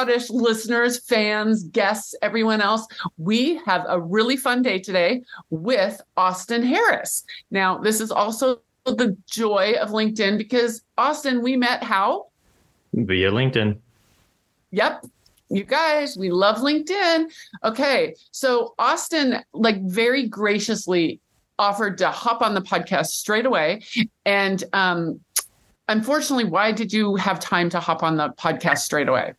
Fraudish listeners, fans, guests, everyone else, we have a really fun day today with Austin Harris. Now, this is also the joy of LinkedIn because, Austin, we met how? Via LinkedIn. Yep. You guys, we love LinkedIn. Okay. So Austin, very graciously offered to hop on the podcast straight away. And unfortunately, why did you have time to hop on the podcast straight away?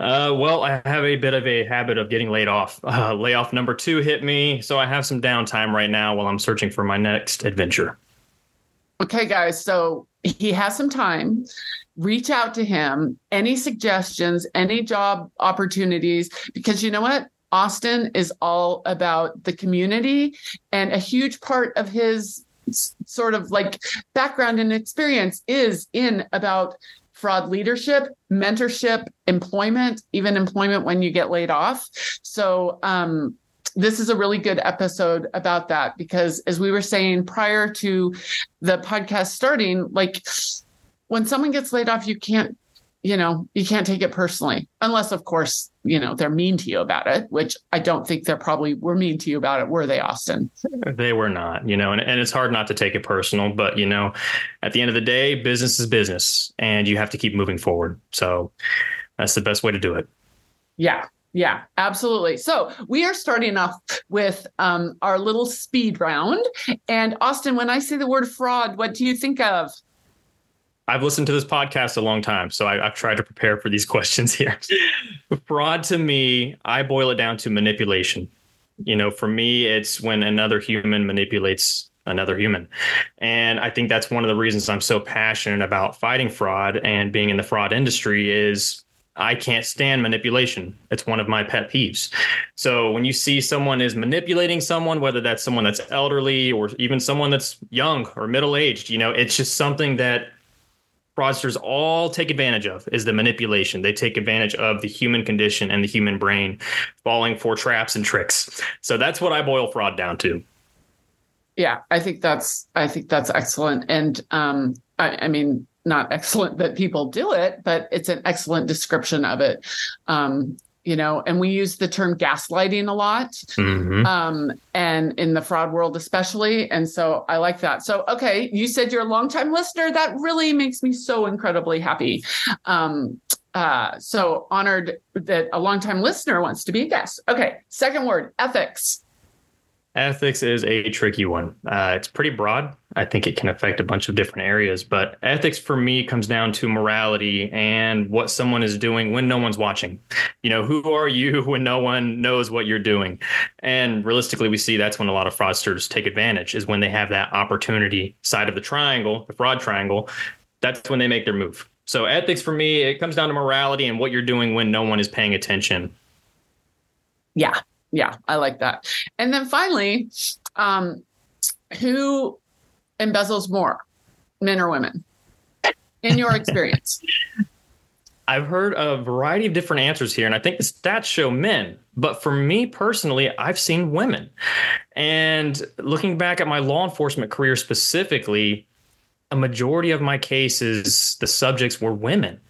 Well, I have a bit of a habit of getting laid off. Layoff number 2 hit me. So I have some downtime right now while I'm searching for my next adventure. Okay, guys. So he has some time. Reach out to him. Any suggestions, any job opportunities, because you know what? Austin is all about the community, and a huge part of his sort of background and experience is in about fraud leadership, mentorship, employment, even employment when you get laid off. So, this is a really good episode about that, because as we were saying prior to the podcast starting, when someone gets laid off, you can't take it personally, unless, of course, they're mean to you about it, which I don't think they probably were mean to you about it. Were they, Austin? They were not, and it's hard not to take it personal. But, at the end of the day, business is business and you have to keep moving forward. So that's the best way to do it. Yeah. Yeah, absolutely. So we are starting off with our little speed round. And Austin, when I say the word fraud, what do you think of? I've listened to this podcast a long time, so I've tried to prepare for these questions here. Fraud to me, I boil it down to manipulation. For me, it's when another human manipulates another human. And I think that's one of the reasons I'm so passionate about fighting fraud and being in the fraud industry is I can't stand manipulation. It's one of my pet peeves. So when you see someone is manipulating someone, whether that's someone that's elderly or even someone that's young or middle-aged, it's just something that fraudsters all take advantage of is the manipulation. They take advantage of the human condition and the human brain, falling for traps and tricks. So that's what I boil fraud down to. Yeah, I think that's excellent. And I mean, not excellent that people do it, but it's an excellent description of it. And we use the term gaslighting a lot, mm-hmm. And in the fraud world especially. And so I like that. So, okay, you said you're a longtime listener. That really makes me so incredibly happy. So honored that a longtime listener wants to be a guest. Okay, second word, ethics. Ethics is a tricky one. It's pretty broad. I think it can affect a bunch of different areas, but ethics for me comes down to morality and what someone is doing when no one's watching. Who are you when no one knows what you're doing? And realistically, we see that's when a lot of fraudsters take advantage is when they have that opportunity side of the triangle, the fraud triangle. That's when they make their move. So ethics for me, it comes down to morality and what you're doing when no one is paying attention. Yeah. Yeah, I like that. And then finally, who embezzles more, men or women, in your experience? I've heard a variety of different answers here, and I think the stats show men. But for me personally, I've seen women. And looking back at my law enforcement career specifically, a majority of my cases, the subjects were women,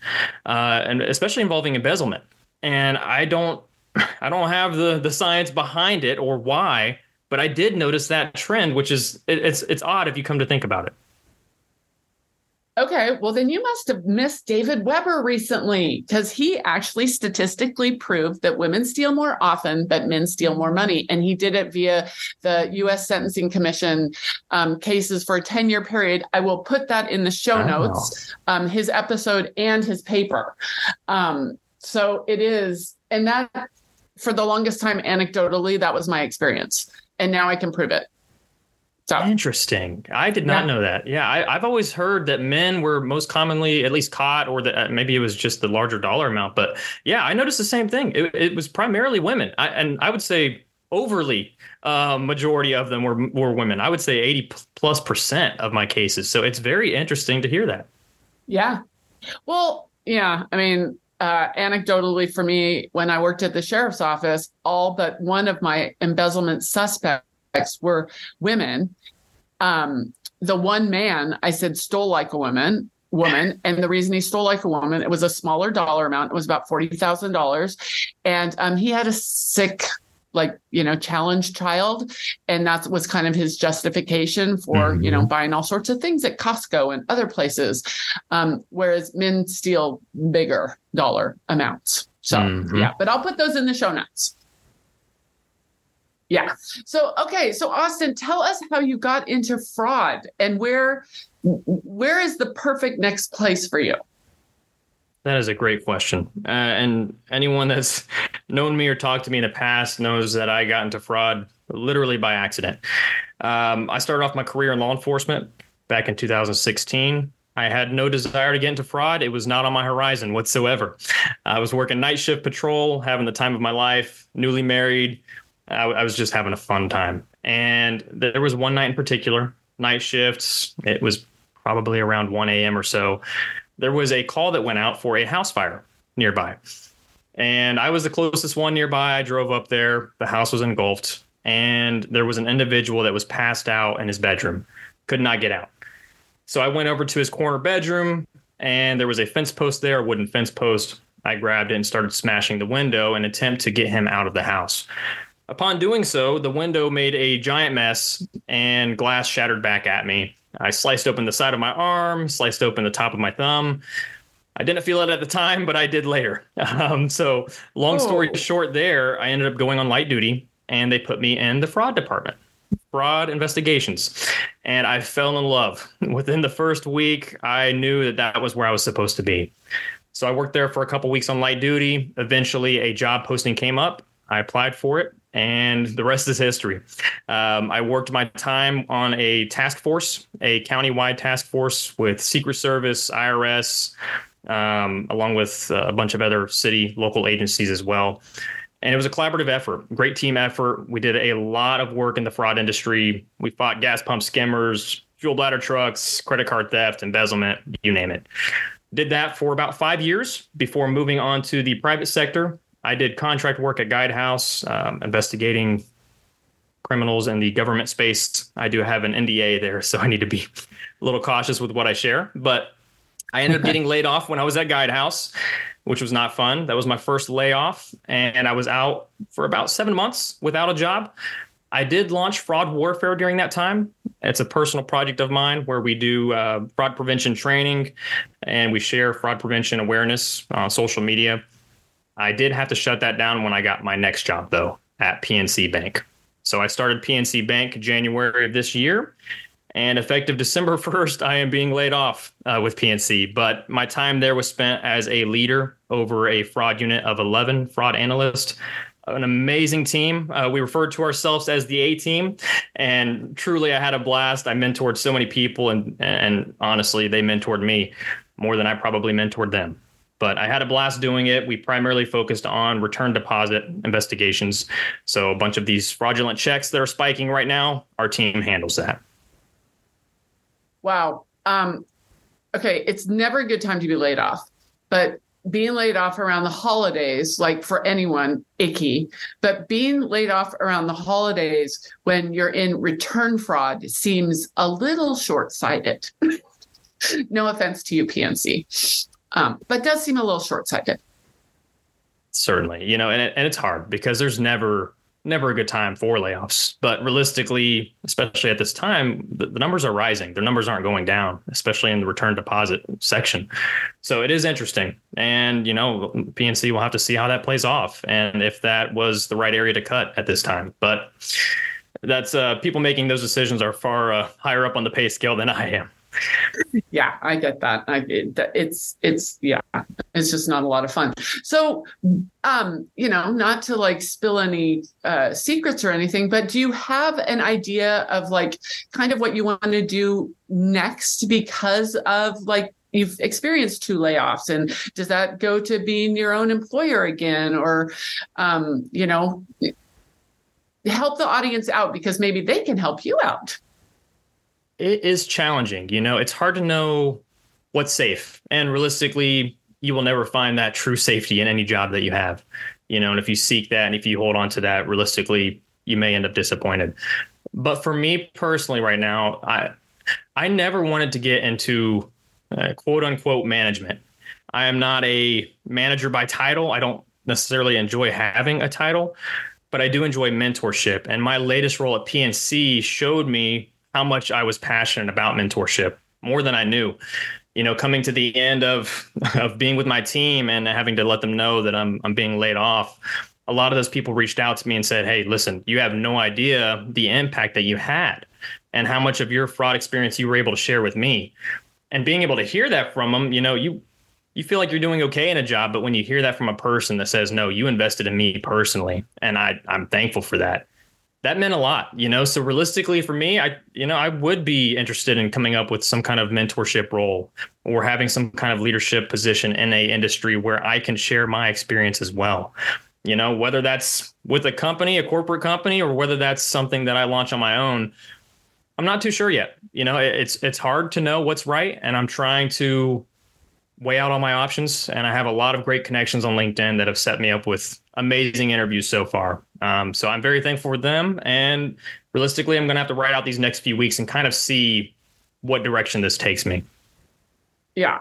and especially involving embezzlement. And I don't have the science behind it or why, but I did notice that trend, which is it's odd if you come to think about it. Okay, well, then you must have missed David Weber recently, because he actually statistically proved that women steal more often, but men steal more money. And he did it via the U.S. Sentencing Commission cases for a 10-year period. I will put that in the show notes, his episode and his paper. So it is, and that for the longest time, anecdotally, that was my experience. And now I can prove it. So interesting. I did not know that. Yeah, I've always heard that men were most commonly at least caught, or that maybe it was just the larger dollar amount. But yeah, I noticed the same thing. It was primarily women. And I would say overly majority of them were women. I would say 80%+ of my cases. So it's very interesting to hear that. Yeah. Well, yeah, I mean, anecdotally for me, when I worked at the sheriff's office, all but one of my embezzlement suspects were women. The one man I said stole like a woman, woman. And the reason he stole like a woman, it was a smaller dollar amount. It was about $40,000. And he had a sick, challenged child. And that was kind of his justification for, mm-hmm. Buying all sorts of things at Costco and other places. Whereas men steal bigger dollar amounts. So, mm-hmm. yeah, but I'll put those in the show notes. Yeah. So, okay. So Austin, tell us how you got into fraud and where is the perfect next place for you? That is a great question. And anyone that's known me or talked to me in the past knows that I got into fraud literally by accident. I started off my career in law enforcement back in 2016. I had no desire to get into fraud. It was not on my horizon whatsoever. I was working night shift patrol, having the time of my life, newly married. I was just having a fun time. And there was one night in particular, night shifts. It was probably around 1 a.m. or so. There was a call that went out for a house fire nearby. And I was the closest one nearby. I drove up there. The house was engulfed. And there was an individual that was passed out in his bedroom. Could not get out. So I went over to his corner bedroom. And there was a fence post there, a wooden fence post. I grabbed it and started smashing the window in an attempt to get him out of the house. Upon doing so, the window made a giant mess and glass shattered back at me. I sliced open the side of my arm, sliced open the top of my thumb. I didn't feel it at the time, but I did later. So long story short there, I ended up going on light duty and they put me in the fraud department, fraud investigations. And I fell in love. Within the first week, I knew that that was where I was supposed to be. So I worked there for a couple weeks on light duty. Eventually, a job posting came up. I applied for it. And the rest is history. I worked my time on a task force, a countywide task force with Secret Service, IRS, along with a bunch of other city, local agencies as well. And it was a collaborative effort, great team effort. We did a lot of work in the fraud industry. We fought gas pump skimmers, fuel bladder trucks, credit card theft, embezzlement, you name it. Did that for about 5 years before moving on to the private sector. I did contract work at Guidehouse, investigating criminals in the government space. I do have an NDA there, so I need to be a little cautious with what I share. But I ended up getting laid off when I was at Guidehouse, which was not fun. That was my first layoff, and I was out for about 7 months without a job. I did launch Fraud Warfare during that time. It's a personal project of mine where we do fraud prevention training, and we share fraud prevention awareness on social media. I did have to shut that down when I got my next job, though, at PNC Bank. So I started PNC Bank January of this year. And effective December 1st, I am being laid off with PNC. But my time there was spent as a leader over a fraud unit of 11 fraud analysts. An amazing team. We referred to ourselves as the A team. And truly, I had a blast. I mentored so many people. And honestly, they mentored me more than I probably mentored them. But I had a blast doing it. We primarily focused on return deposit investigations. So a bunch of these fraudulent checks that are spiking right now, our team handles that. Wow. Okay. It's never a good time to be laid off, but being laid off around the holidays, like for anyone, icky, but being laid off around the holidays when you're in return fraud seems a little short-sighted. No offense to you, PNC. But does seem a little short-sighted. Certainly, it's hard because there's never a good time for layoffs. But realistically, especially at this time, the numbers are rising. Their numbers aren't going down, especially in the return deposit section. So it is interesting. And, PNC will have to see how that plays off and if that was the right area to cut at this time. But that's people making those decisions are far higher up on the pay scale than I am. Yeah, I get that. It's just not a lot of fun. So, not to spill any secrets or anything, but do you have an idea of kind of what you want to do next because of you've experienced 2 layoffs, and does that go to being your own employer again, or, help the audience out because maybe they can help you out. It is challenging. It's hard to know what's safe. And realistically, you will never find that true safety in any job that you have. And if you seek that and if you hold on to that, realistically, you may end up disappointed. But for me personally right now, I never wanted to get into quote unquote management. I am not a manager by title. I don't necessarily enjoy having a title, but I do enjoy mentorship. And my latest role at PNC showed me how much I was passionate about mentorship, more than I knew. You know, coming to the end of being with my team and having to let them know that I'm being laid off, a lot of those people reached out to me and said, hey, listen, you have no idea the impact that you had and how much of your fraud experience you were able to share with me. And being able to hear that from them, you know, you feel like you're doing okay in a job, but when you hear that from a person that says, no, you invested in me personally, and I'm thankful for that. That meant a lot, you know. So realistically for me, I would be interested in coming up with some kind of mentorship role or having some kind of leadership position in a industry where I can share my experience as well. You know, whether that's with a company, a corporate company, or whether that's something that I launch on my own, I'm not too sure yet. You know, it's hard to know what's right, and I'm trying to weigh out all my options. And I have a lot of great connections on LinkedIn that have set me up with amazing interviews so far. So I'm very thankful for them. And realistically, I'm going to have to ride out these next few weeks and kind of see what direction this takes me. Yeah.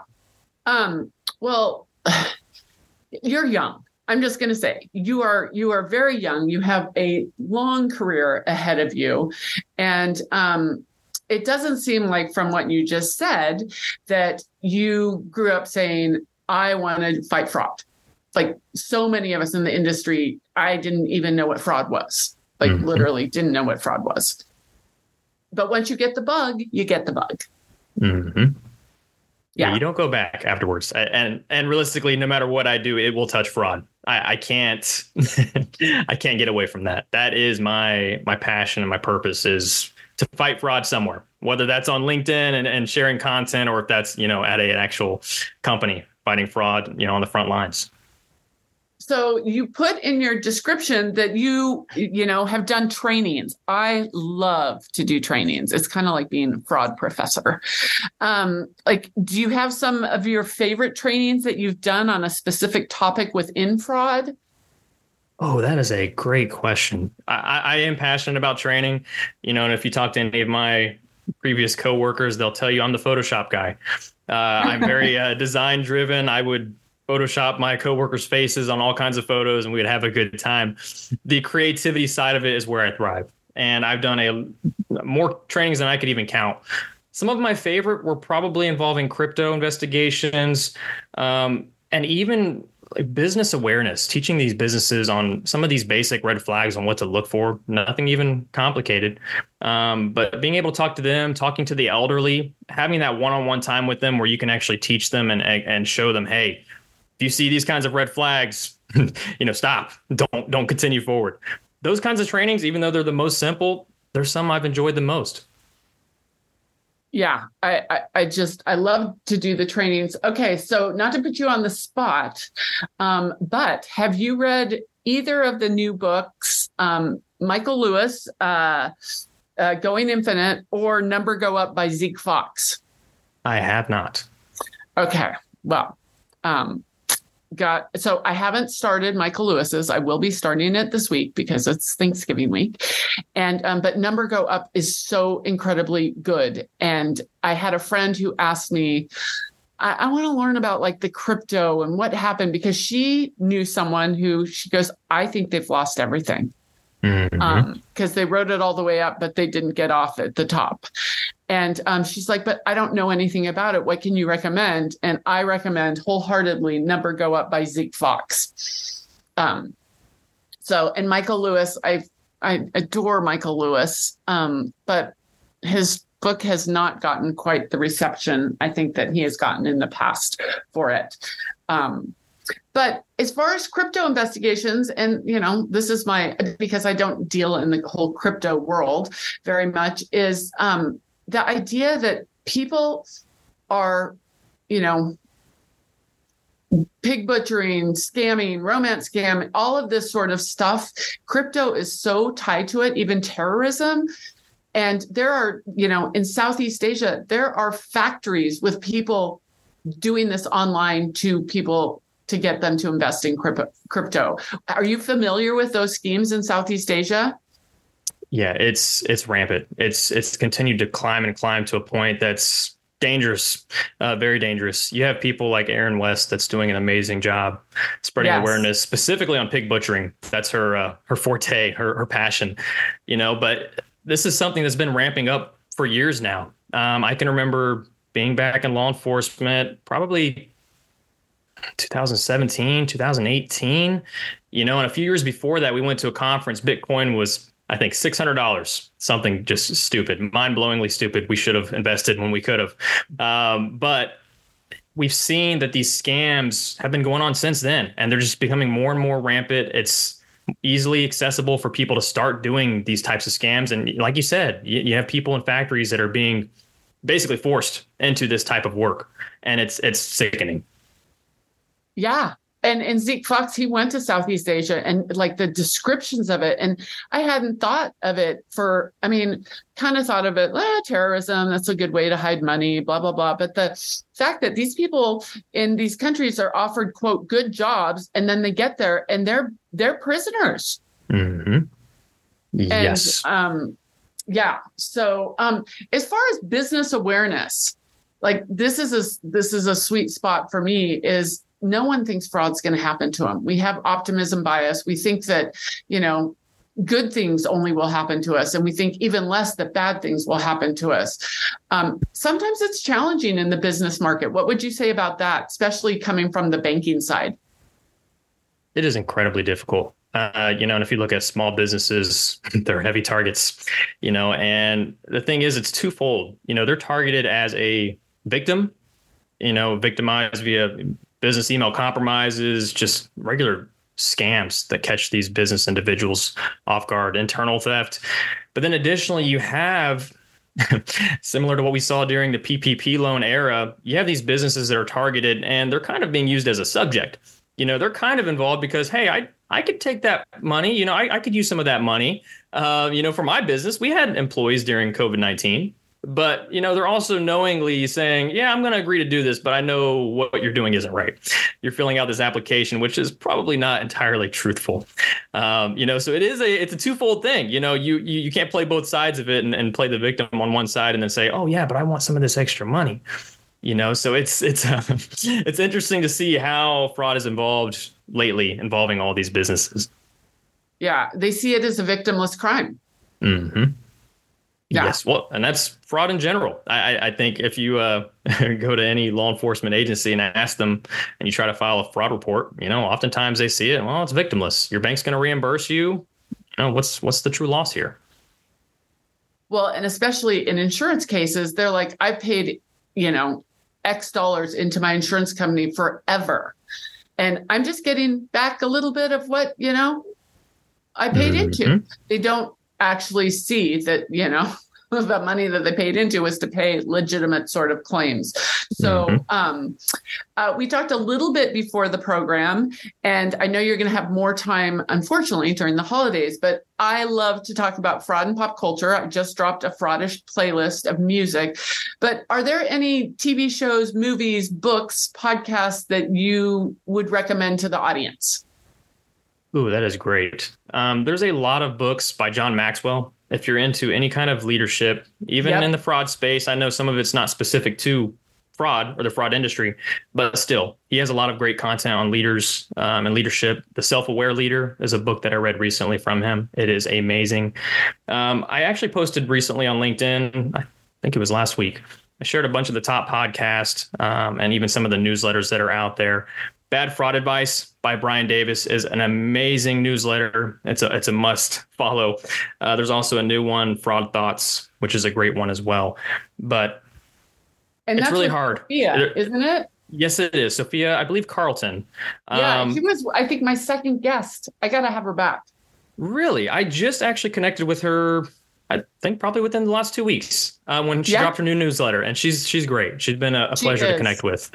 Well, you're young. I'm just going to say you are very young. You have a long career ahead of you. And, it doesn't seem like from what you just said that you grew up saying, I want to fight fraud. Like so many of us in the industry, I didn't even know what fraud was. Like literally didn't know what fraud was. But once you get the bug, you get the bug. Mm-hmm. Yeah. You don't go back afterwards. And realistically, no matter what I do, it will touch fraud. I can't, I can't get away from that. That is my passion and my purpose is to fight fraud somewhere, whether that's on LinkedIn and sharing content, or if that's, you know, at an actual company fighting fraud, you know, on the front lines. So you put in your description that you have done trainings. I love to do trainings. It's kind of like being a fraud professor. Do you have some of your favorite trainings that you've done on a specific topic within fraud? Oh, that is a great question. I am passionate about training, you know, and if you talk to any of my previous coworkers, they'll tell you I'm the Photoshop guy. I'm very design driven. I would Photoshop my coworkers' faces on all kinds of photos and we would have a good time. The creativity side of it is where I thrive. And I've done more trainings than I could even count. Some of my favorite were probably involving crypto investigations, and even business awareness, teaching these businesses on some of these basic red flags on what to look for, nothing even complicated. But being able to talk to them, talking to the elderly, having that one-on-one time with them where you can actually teach them and show them, hey, if you see these kinds of red flags, you know, stop, don't continue forward. Those kinds of trainings, even though they're the most simple, they're some I've enjoyed the most. Yeah, I love to do the trainings. Okay, so not to put you on the spot, but have you read either of the new books, Michael Lewis, Going Infinite, or Number Go Up by Zeke Fox? I have not. Okay, well, so I haven't started Michael Lewis's. I will be starting it this week because it's Thanksgiving week. And, but Number Go Up is so incredibly good. And I had a friend who asked me, I want to learn about like the crypto and what happened, because she knew someone who, she goes, I think they've lost everything. Mm-hmm. Cause they rode it all the way up, but they didn't get off at the top. And she's like, but I don't know anything about it. What can you recommend? And I recommend wholeheartedly Number Go Up by Zeke Fox. And Michael Lewis, I adore Michael Lewis, but his book has not gotten quite the reception I think that he has gotten in the past for it. But as far as crypto investigations, and, you know, this is because I don't deal in the whole crypto world very much, is the idea that people are, you know, pig butchering, scamming, romance scam, all of this sort of stuff. Crypto is so tied to it, even terrorism. And there are, you know, in Southeast Asia, there are factories with people doing this online to people to get them to invest in crypto. Are you familiar with those schemes in Southeast Asia? Yeah, it's rampant. It's continued to climb and climb to a point that's dangerous, very dangerous. You have people like Erin West that's doing an amazing job spreading awareness, specifically on pig butchering. That's her forte, her passion, you know. But this is something that's been ramping up for years now. I can remember being back in law enforcement probably 2017, 2018, you know, and a few years before that, we went to a conference. Bitcoin was, I think, $600, something just stupid, mind-blowingly stupid. We should have invested when we could have. But we've seen that these scams have been going on since then, and they're just becoming more and more rampant. It's easily accessible for people to start doing these types of scams. And like you said, you have people in factories that are being basically forced into this type of work, and it's sickening. Yeah. And Zeke Fox, he went to Southeast Asia, and like the descriptions of it. And I hadn't thought of it terrorism, that's a good way to hide money, blah, blah, blah. But the fact that these people in these countries are offered, quote, good jobs, and then they get there and they're prisoners. Mm-hmm. Yes. And, yeah. So as far as business awareness, like this is a sweet spot for me is, no one thinks fraud's going to happen to them. We have optimism bias. We think that, you know, good things only will happen to us. And we think even less that bad things will happen to us. Sometimes it's challenging in the business market. What would you say about that, especially coming from the banking side? It is incredibly difficult. You know, and if you look at small businesses, they're heavy targets, you know, and the thing is, it's twofold. You know, they're targeted as a victim, you know, victimized via business email compromises, just regular scams that catch these business individuals off guard, internal theft. But then additionally, you have, similar to what we saw during the PPP loan era, you have these businesses that are targeted and they're kind of being used as a subject. You know, they're kind of involved because, hey, I could take that money. You know, I could use some of that money, you know, for my business. We had employees during COVID-19. But, you know, they're also knowingly saying, yeah, I'm going to agree to do this, but I know what you're doing isn't right. You're filling out this application, which is probably not entirely truthful. You know, so it's a twofold thing. You know, you can't play both sides of it and play the victim on one side and then say, oh, yeah, but I want some of this extra money. You know, so it's interesting to see how fraud is involved lately, involving all these businesses. Yeah, they see it as a victimless crime. Mm-hmm. Yeah. Yes. Well, and that's fraud in general. I think if you go to any law enforcement agency and ask them and you try to file a fraud report, you know, oftentimes they see it. Well, it's victimless. Your bank's going to reimburse you. You know, what's the true loss here? Well, and especially in insurance cases, they're like, I paid, you know, X dollars into my insurance company forever. And I'm just getting back a little bit of what, you know, I paid into. They don't actually see that, you know, the money that they paid into was to pay legitimate sort of claims. So we talked a little bit before the program, and I know you're going to have more time, unfortunately, during the holidays, but I love to talk about fraud and pop culture. I just dropped a Fraudish playlist of music, but are there any TV shows, movies, books, podcasts that you would recommend to the audience? Ooh, that is great. There's a lot of books by John Maxwell. If you're into any kind of leadership, even in the fraud space, I know some of it's not specific to fraud or the fraud industry, but still, he has a lot of great content on leaders and leadership. The Self-Aware Leader is a book that I read recently from him. It is amazing. I actually posted recently on LinkedIn, I think it was last week, I shared a bunch of the top podcasts and even some of the newsletters that are out there. Bad Fraud Advice by Brian Davis is an amazing newsletter. It's a must follow. There's also a new one, Fraud Thoughts, which is a great one as well. But it's really hard. Sophia, isn't it? Yes, it is. Sophia, I believe Carlton. Yeah, she was, I think, my second guest. I got to have her back. Really? I just actually connected with her, I think, probably within the last 2 weeks when she dropped her new newsletter. And she's great. She's been a pleasure to connect with.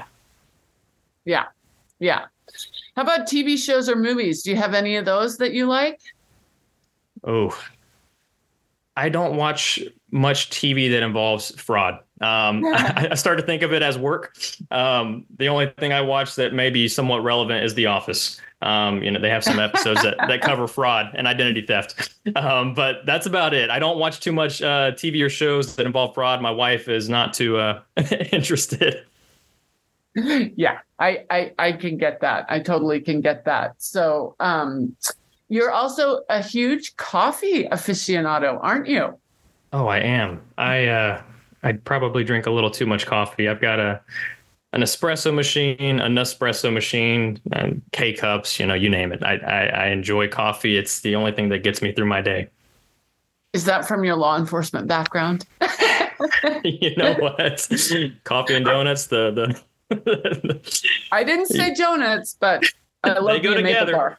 Yeah. Yeah. How about TV shows or movies? Do you have any of those that you like? Oh, I don't watch much TV that involves fraud. I start to think of it as work. The only thing I watch that may be somewhat relevant is The Office. They have some episodes that cover fraud and identity theft. But that's about it. I don't watch too much TV or shows that involve fraud. My wife is not too interested. Yeah, I can get that. I totally can get that. So you're also a huge coffee aficionado, aren't you? Oh, I am. I probably drink a little too much coffee. I've got an espresso machine, a Nespresso machine, and K-cups, you name it. I enjoy coffee. It's the only thing that gets me through my day. Is that from your law enforcement background? You know what? Coffee and donuts, I didn't say donuts, but I love me a maple bar.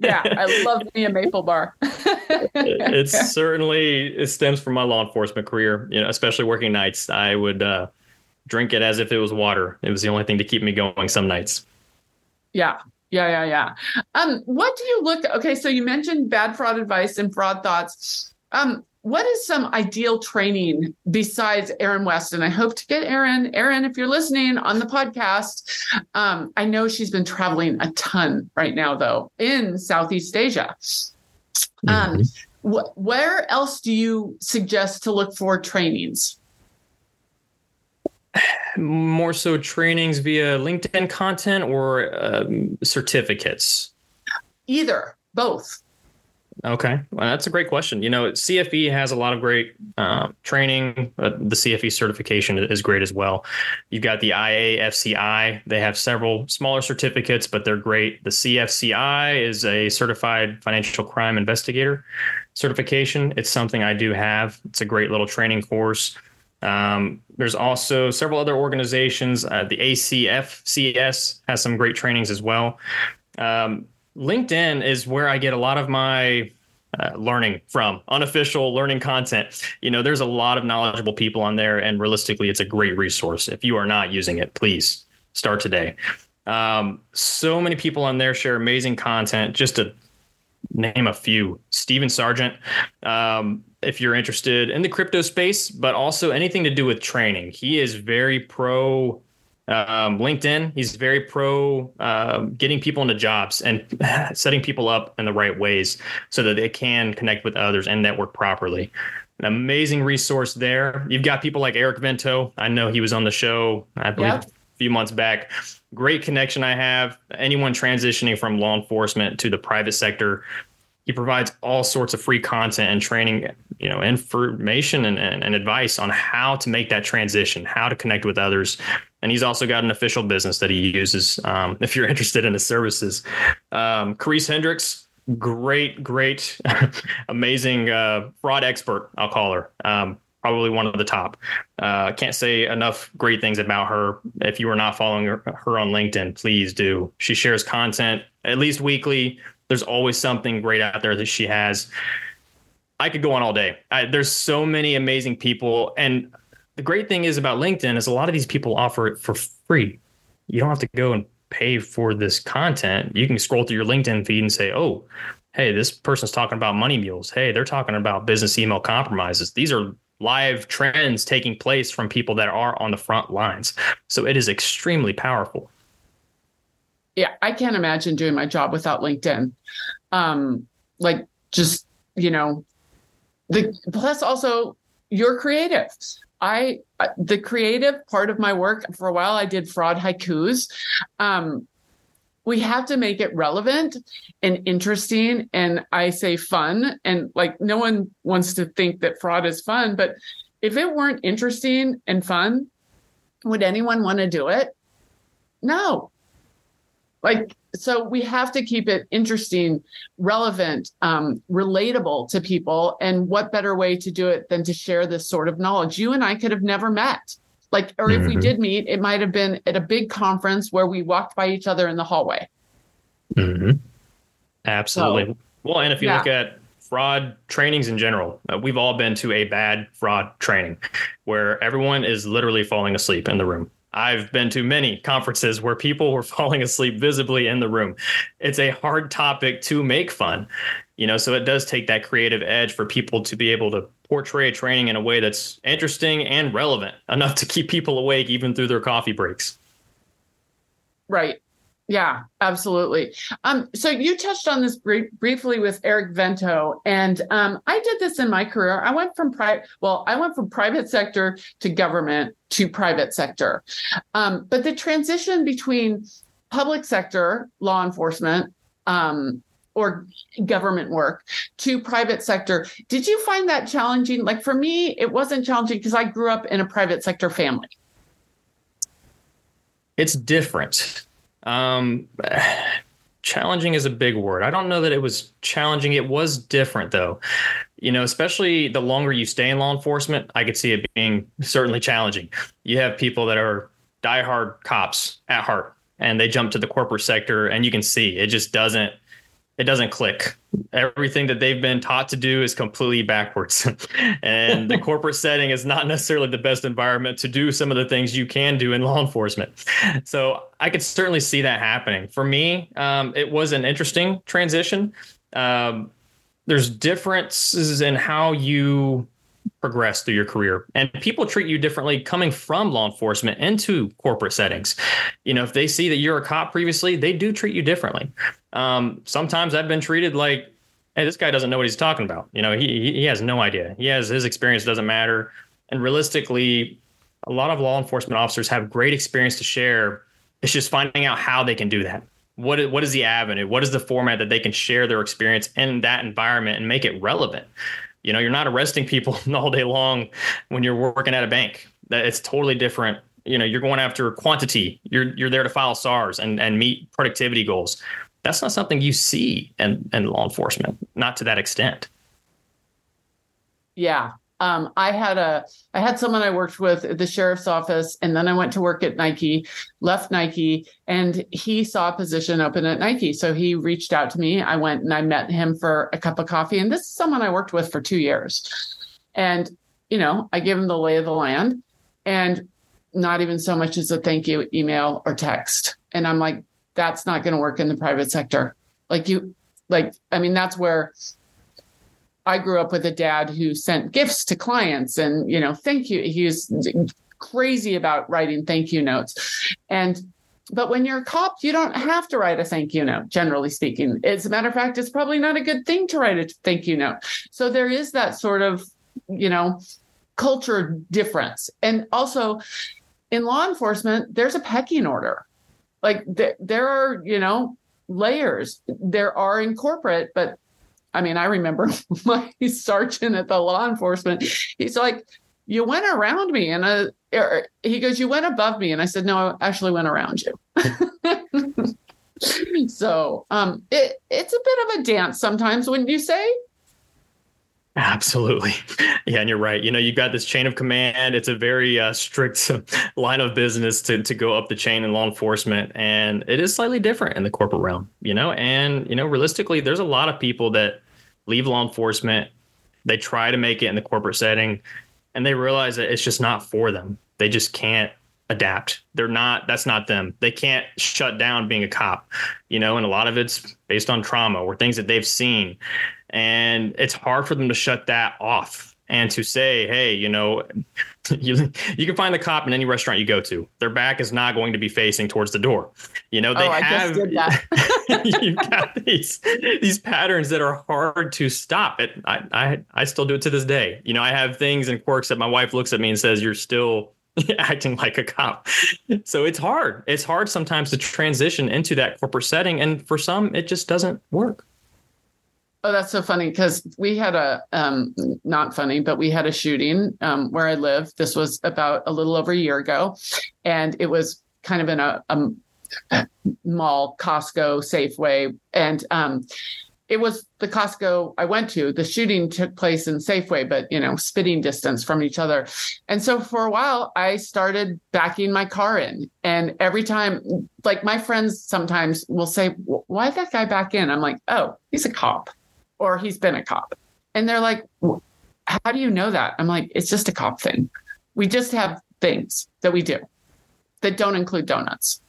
Yeah, I love me a maple bar. It stems from my law enforcement career, especially working nights. I would drink it as if it was water. It was the only thing to keep me going some nights. Yeah. What do you okay, so you mentioned Bad Fraud Advice and Fraud Thoughts. What is some ideal training besides Erin West? And I hope to get Erin, if you're listening on the podcast. I know she's been traveling a ton right now, though, in Southeast Asia. Where else do you suggest to look for trainings? More so trainings via LinkedIn content or certificates? Either, both. Okay. Well, that's a great question. CFE has a lot of great training. The CFE certification is great as well. You've got the IAFCI. They have several smaller certificates, but they're great. The CFCI is a certified financial crime investigator certification. It's something I do have. It's a great little training course. There's also several other organizations. The ACFCS has some great trainings as well. LinkedIn is where I get a lot of my learning from, unofficial learning content. There's a lot of knowledgeable people on there, and realistically, it's a great resource. If you are not using it, please start today. So many people on there share amazing content. Just to name a few, Stephen Sargent, if you're interested in the crypto space, but also anything to do with training. He is very pro LinkedIn. He's very pro getting people into jobs and setting people up in the right ways so that they can connect with others and network properly. An amazing resource there. You've got people like Eric Vento. I know he was on the show, I believe, a few months back. Great connection I have. Anyone transitioning from law enforcement to the private sector, he provides all sorts of free content and training, information and advice on how to make that transition, how to connect with others. And he's also got an official business that he uses if you're interested in his services. Carice Hendricks, great, amazing fraud expert, I'll call her. Probably one of the top. Can't say enough great things about her. If you are not following her on LinkedIn, please do. She shares content at least weekly. There's always something great out there that she has. I could go on all day. There's so many amazing people. And the great thing is about LinkedIn is a lot of these people offer it for free. You don't have to go and pay for this content. You can scroll through your LinkedIn feed and say, oh, hey, this person's talking about money mules. Hey, they're talking about business email compromises. These are live trends taking place from people that are on the front lines. So it is extremely powerful. Yeah, I can't imagine doing my job without LinkedIn. Plus also you're creative. The creative part of my work, for a while I did fraud haikus. We have to make it relevant and interesting, and I say fun. And no one wants to think that fraud is fun, but if it weren't interesting and fun, would anyone want to do it? No. So we have to keep it interesting, relevant, relatable to people. And what better way to do it than to share this sort of knowledge? You and I could have never met. Or if we did meet, it might have been at a big conference where we walked by each other in the hallway. Mm-hmm. Absolutely. Well, and if you look at fraud trainings in general, we've all been to a bad fraud training where everyone is literally falling asleep in the room. I've been to many conferences where people were falling asleep visibly in the room. It's a hard topic to make fun, so it does take that creative edge for people to be able to portray a training in a way that's interesting and relevant enough to keep people awake even through their coffee breaks. Right. Yeah, absolutely. So you touched on this briefly with Eric Vento, and I did this in my career. I went from private sector to government to private sector, but the transition between public sector law enforcement or government work to private sector, did you find that challenging? Like for me, it wasn't challenging because I grew up in a private sector family. It's different. Challenging is a big word. I don't know that it was challenging. It was different though, you know, especially the longer you stay in law enforcement, I could see it being certainly challenging. You have people that are diehard cops at heart and they jump to the corporate sector and you can see it just doesn't click. Everything that they've been taught to do is completely backwards. And the corporate setting is not necessarily the best environment to do some of the things you can do in law enforcement. So I could certainly see that happening. For me, it was an interesting transition. There's differences in how you progress through your career, and people treat you differently coming from law enforcement into corporate settings. You know, if they see that you're a cop previously, they do treat you differently. Sometimes I've been treated like, hey, this guy doesn't know what he's talking about. You know, he has no idea. He has his experience doesn't matter. And realistically, a lot of law enforcement officers have great experience to share. It's just finding out how they can do that. What is the avenue? What is the format that they can share their experience in that environment and make it relevant? You know, you're not arresting people all day long when you're working at a bank. It's totally different. You know, you're going after quantity. You're there to file SARs and meet productivity goals. That's not something you see in law enforcement, not to that extent. Yeah. I had someone I worked with at the sheriff's office, and then I went to work at Nike, left Nike, and he saw a position open at Nike. So he reached out to me. I went and I met him for a cup of coffee. And this is someone I worked with for 2 years. And, you know, I gave him the lay of the land and not even so much as a thank you email or text. And I'm like, that's not going to work in the private sector. That's where I grew up with a dad who sent gifts to clients and, you know, thank you. He was crazy about writing thank you notes. But when you're a cop, you don't have to write a thank you note, generally speaking. As a matter of fact, it's probably not a good thing to write a thank you note. So there is that sort of, you know, culture difference. And also in law enforcement, there's a pecking order. Like there are, you know, layers. There are in corporate, but I mean, I remember my sergeant at the law enforcement. He's like, you went around me. He goes, you went above me. And I said, no, I actually went around you. So it's a bit of a dance sometimes, wouldn't you say? Absolutely. Yeah. And you're right. You know, you've got this chain of command. It's a very strict line of business to go up the chain in law enforcement. And it is slightly different in the corporate realm, you know, and, you know, realistically, there's a lot of people that leave law enforcement. They try to make it in the corporate setting and they realize that it's just not for them. They just can't adapt. That's not them. They can't shut down being a cop, you know, and a lot of it's based on trauma or things that they've seen. And it's hard for them to shut that off and to say, hey, you know, you can find the cop in any restaurant you go to. Their back is not going to be facing towards the door. You know, they have just did that. You've got these patterns that are hard to stop. I still do it to this day. You know, I have things and quirks that my wife looks at me and says, you're still acting like a cop. So it's hard. It's hard sometimes to transition into that corporate setting. And for some, it just doesn't work. Oh, that's so funny because we had a shooting where I live. This was about a little over a year ago, and it was kind of in a mall, Costco, Safeway. And it was the Costco I went to. The shooting took place in Safeway, but, you know, spitting distance from each other. And so for a while, I started backing my car in. And every time, like my friends sometimes will say, why'd that guy back in? I'm like, oh, he's a cop. Or he's been a cop. And they're like, how do you know that? I'm like, it's just a cop thing. We just have things that we do that don't include donuts.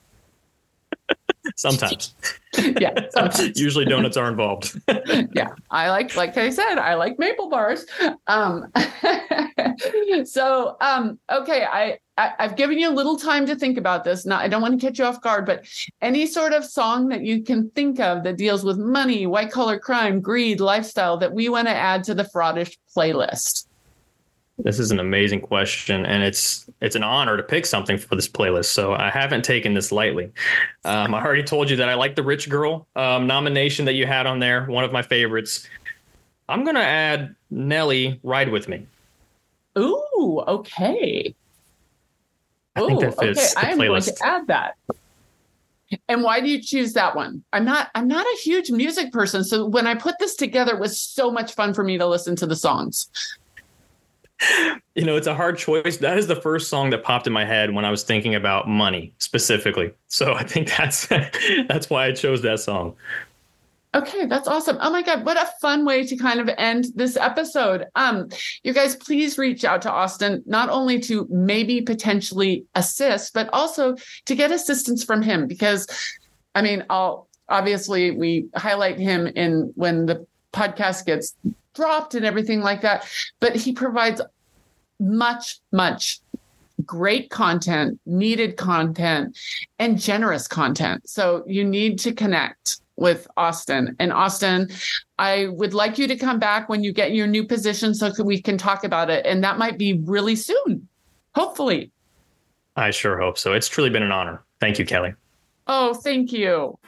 Sometimes. Yeah. Sometimes. Usually donuts are involved. Yeah. I like I said, I like maple bars. So, okay, I've given you a little time to think about this. Now, I don't want to catch you off guard, but any sort of song that you can think of that deals with money, white collar crime, greed, lifestyle that we want to add to the Fraudish playlist? This is an amazing question, and it's an honor to pick something for this playlist. So I haven't taken this lightly. I already told you that I like the Rich Girl nomination that you had on there, one of my favorites. I'm going to add Nelly, Ride With Me. Ooh, okay. I think that fits the playlist. I'm going to add that. And why do you choose that one? I'm not a huge music person, so when I put this together, it was so much fun for me to listen to the songs. You know, it's a hard choice. That is the first song that popped in my head when I was thinking about money specifically. So I think that's why I chose that song. Okay, that's awesome. Oh my God, what a fun way to kind of end this episode. You guys, please reach out to Austin, not only to maybe potentially assist, but also to get assistance from him, because I mean, obviously we highlight him in when the podcast gets dropped and everything like that, but he provides much great content, needed content, and generous content. So you need to connect with Austin. And Austin, I would like you to come back when you get your new position so we can talk about it. And that might be really soon, hopefully. I sure hope so. It's truly been an honor. Thank you, Kelly. Oh, thank you.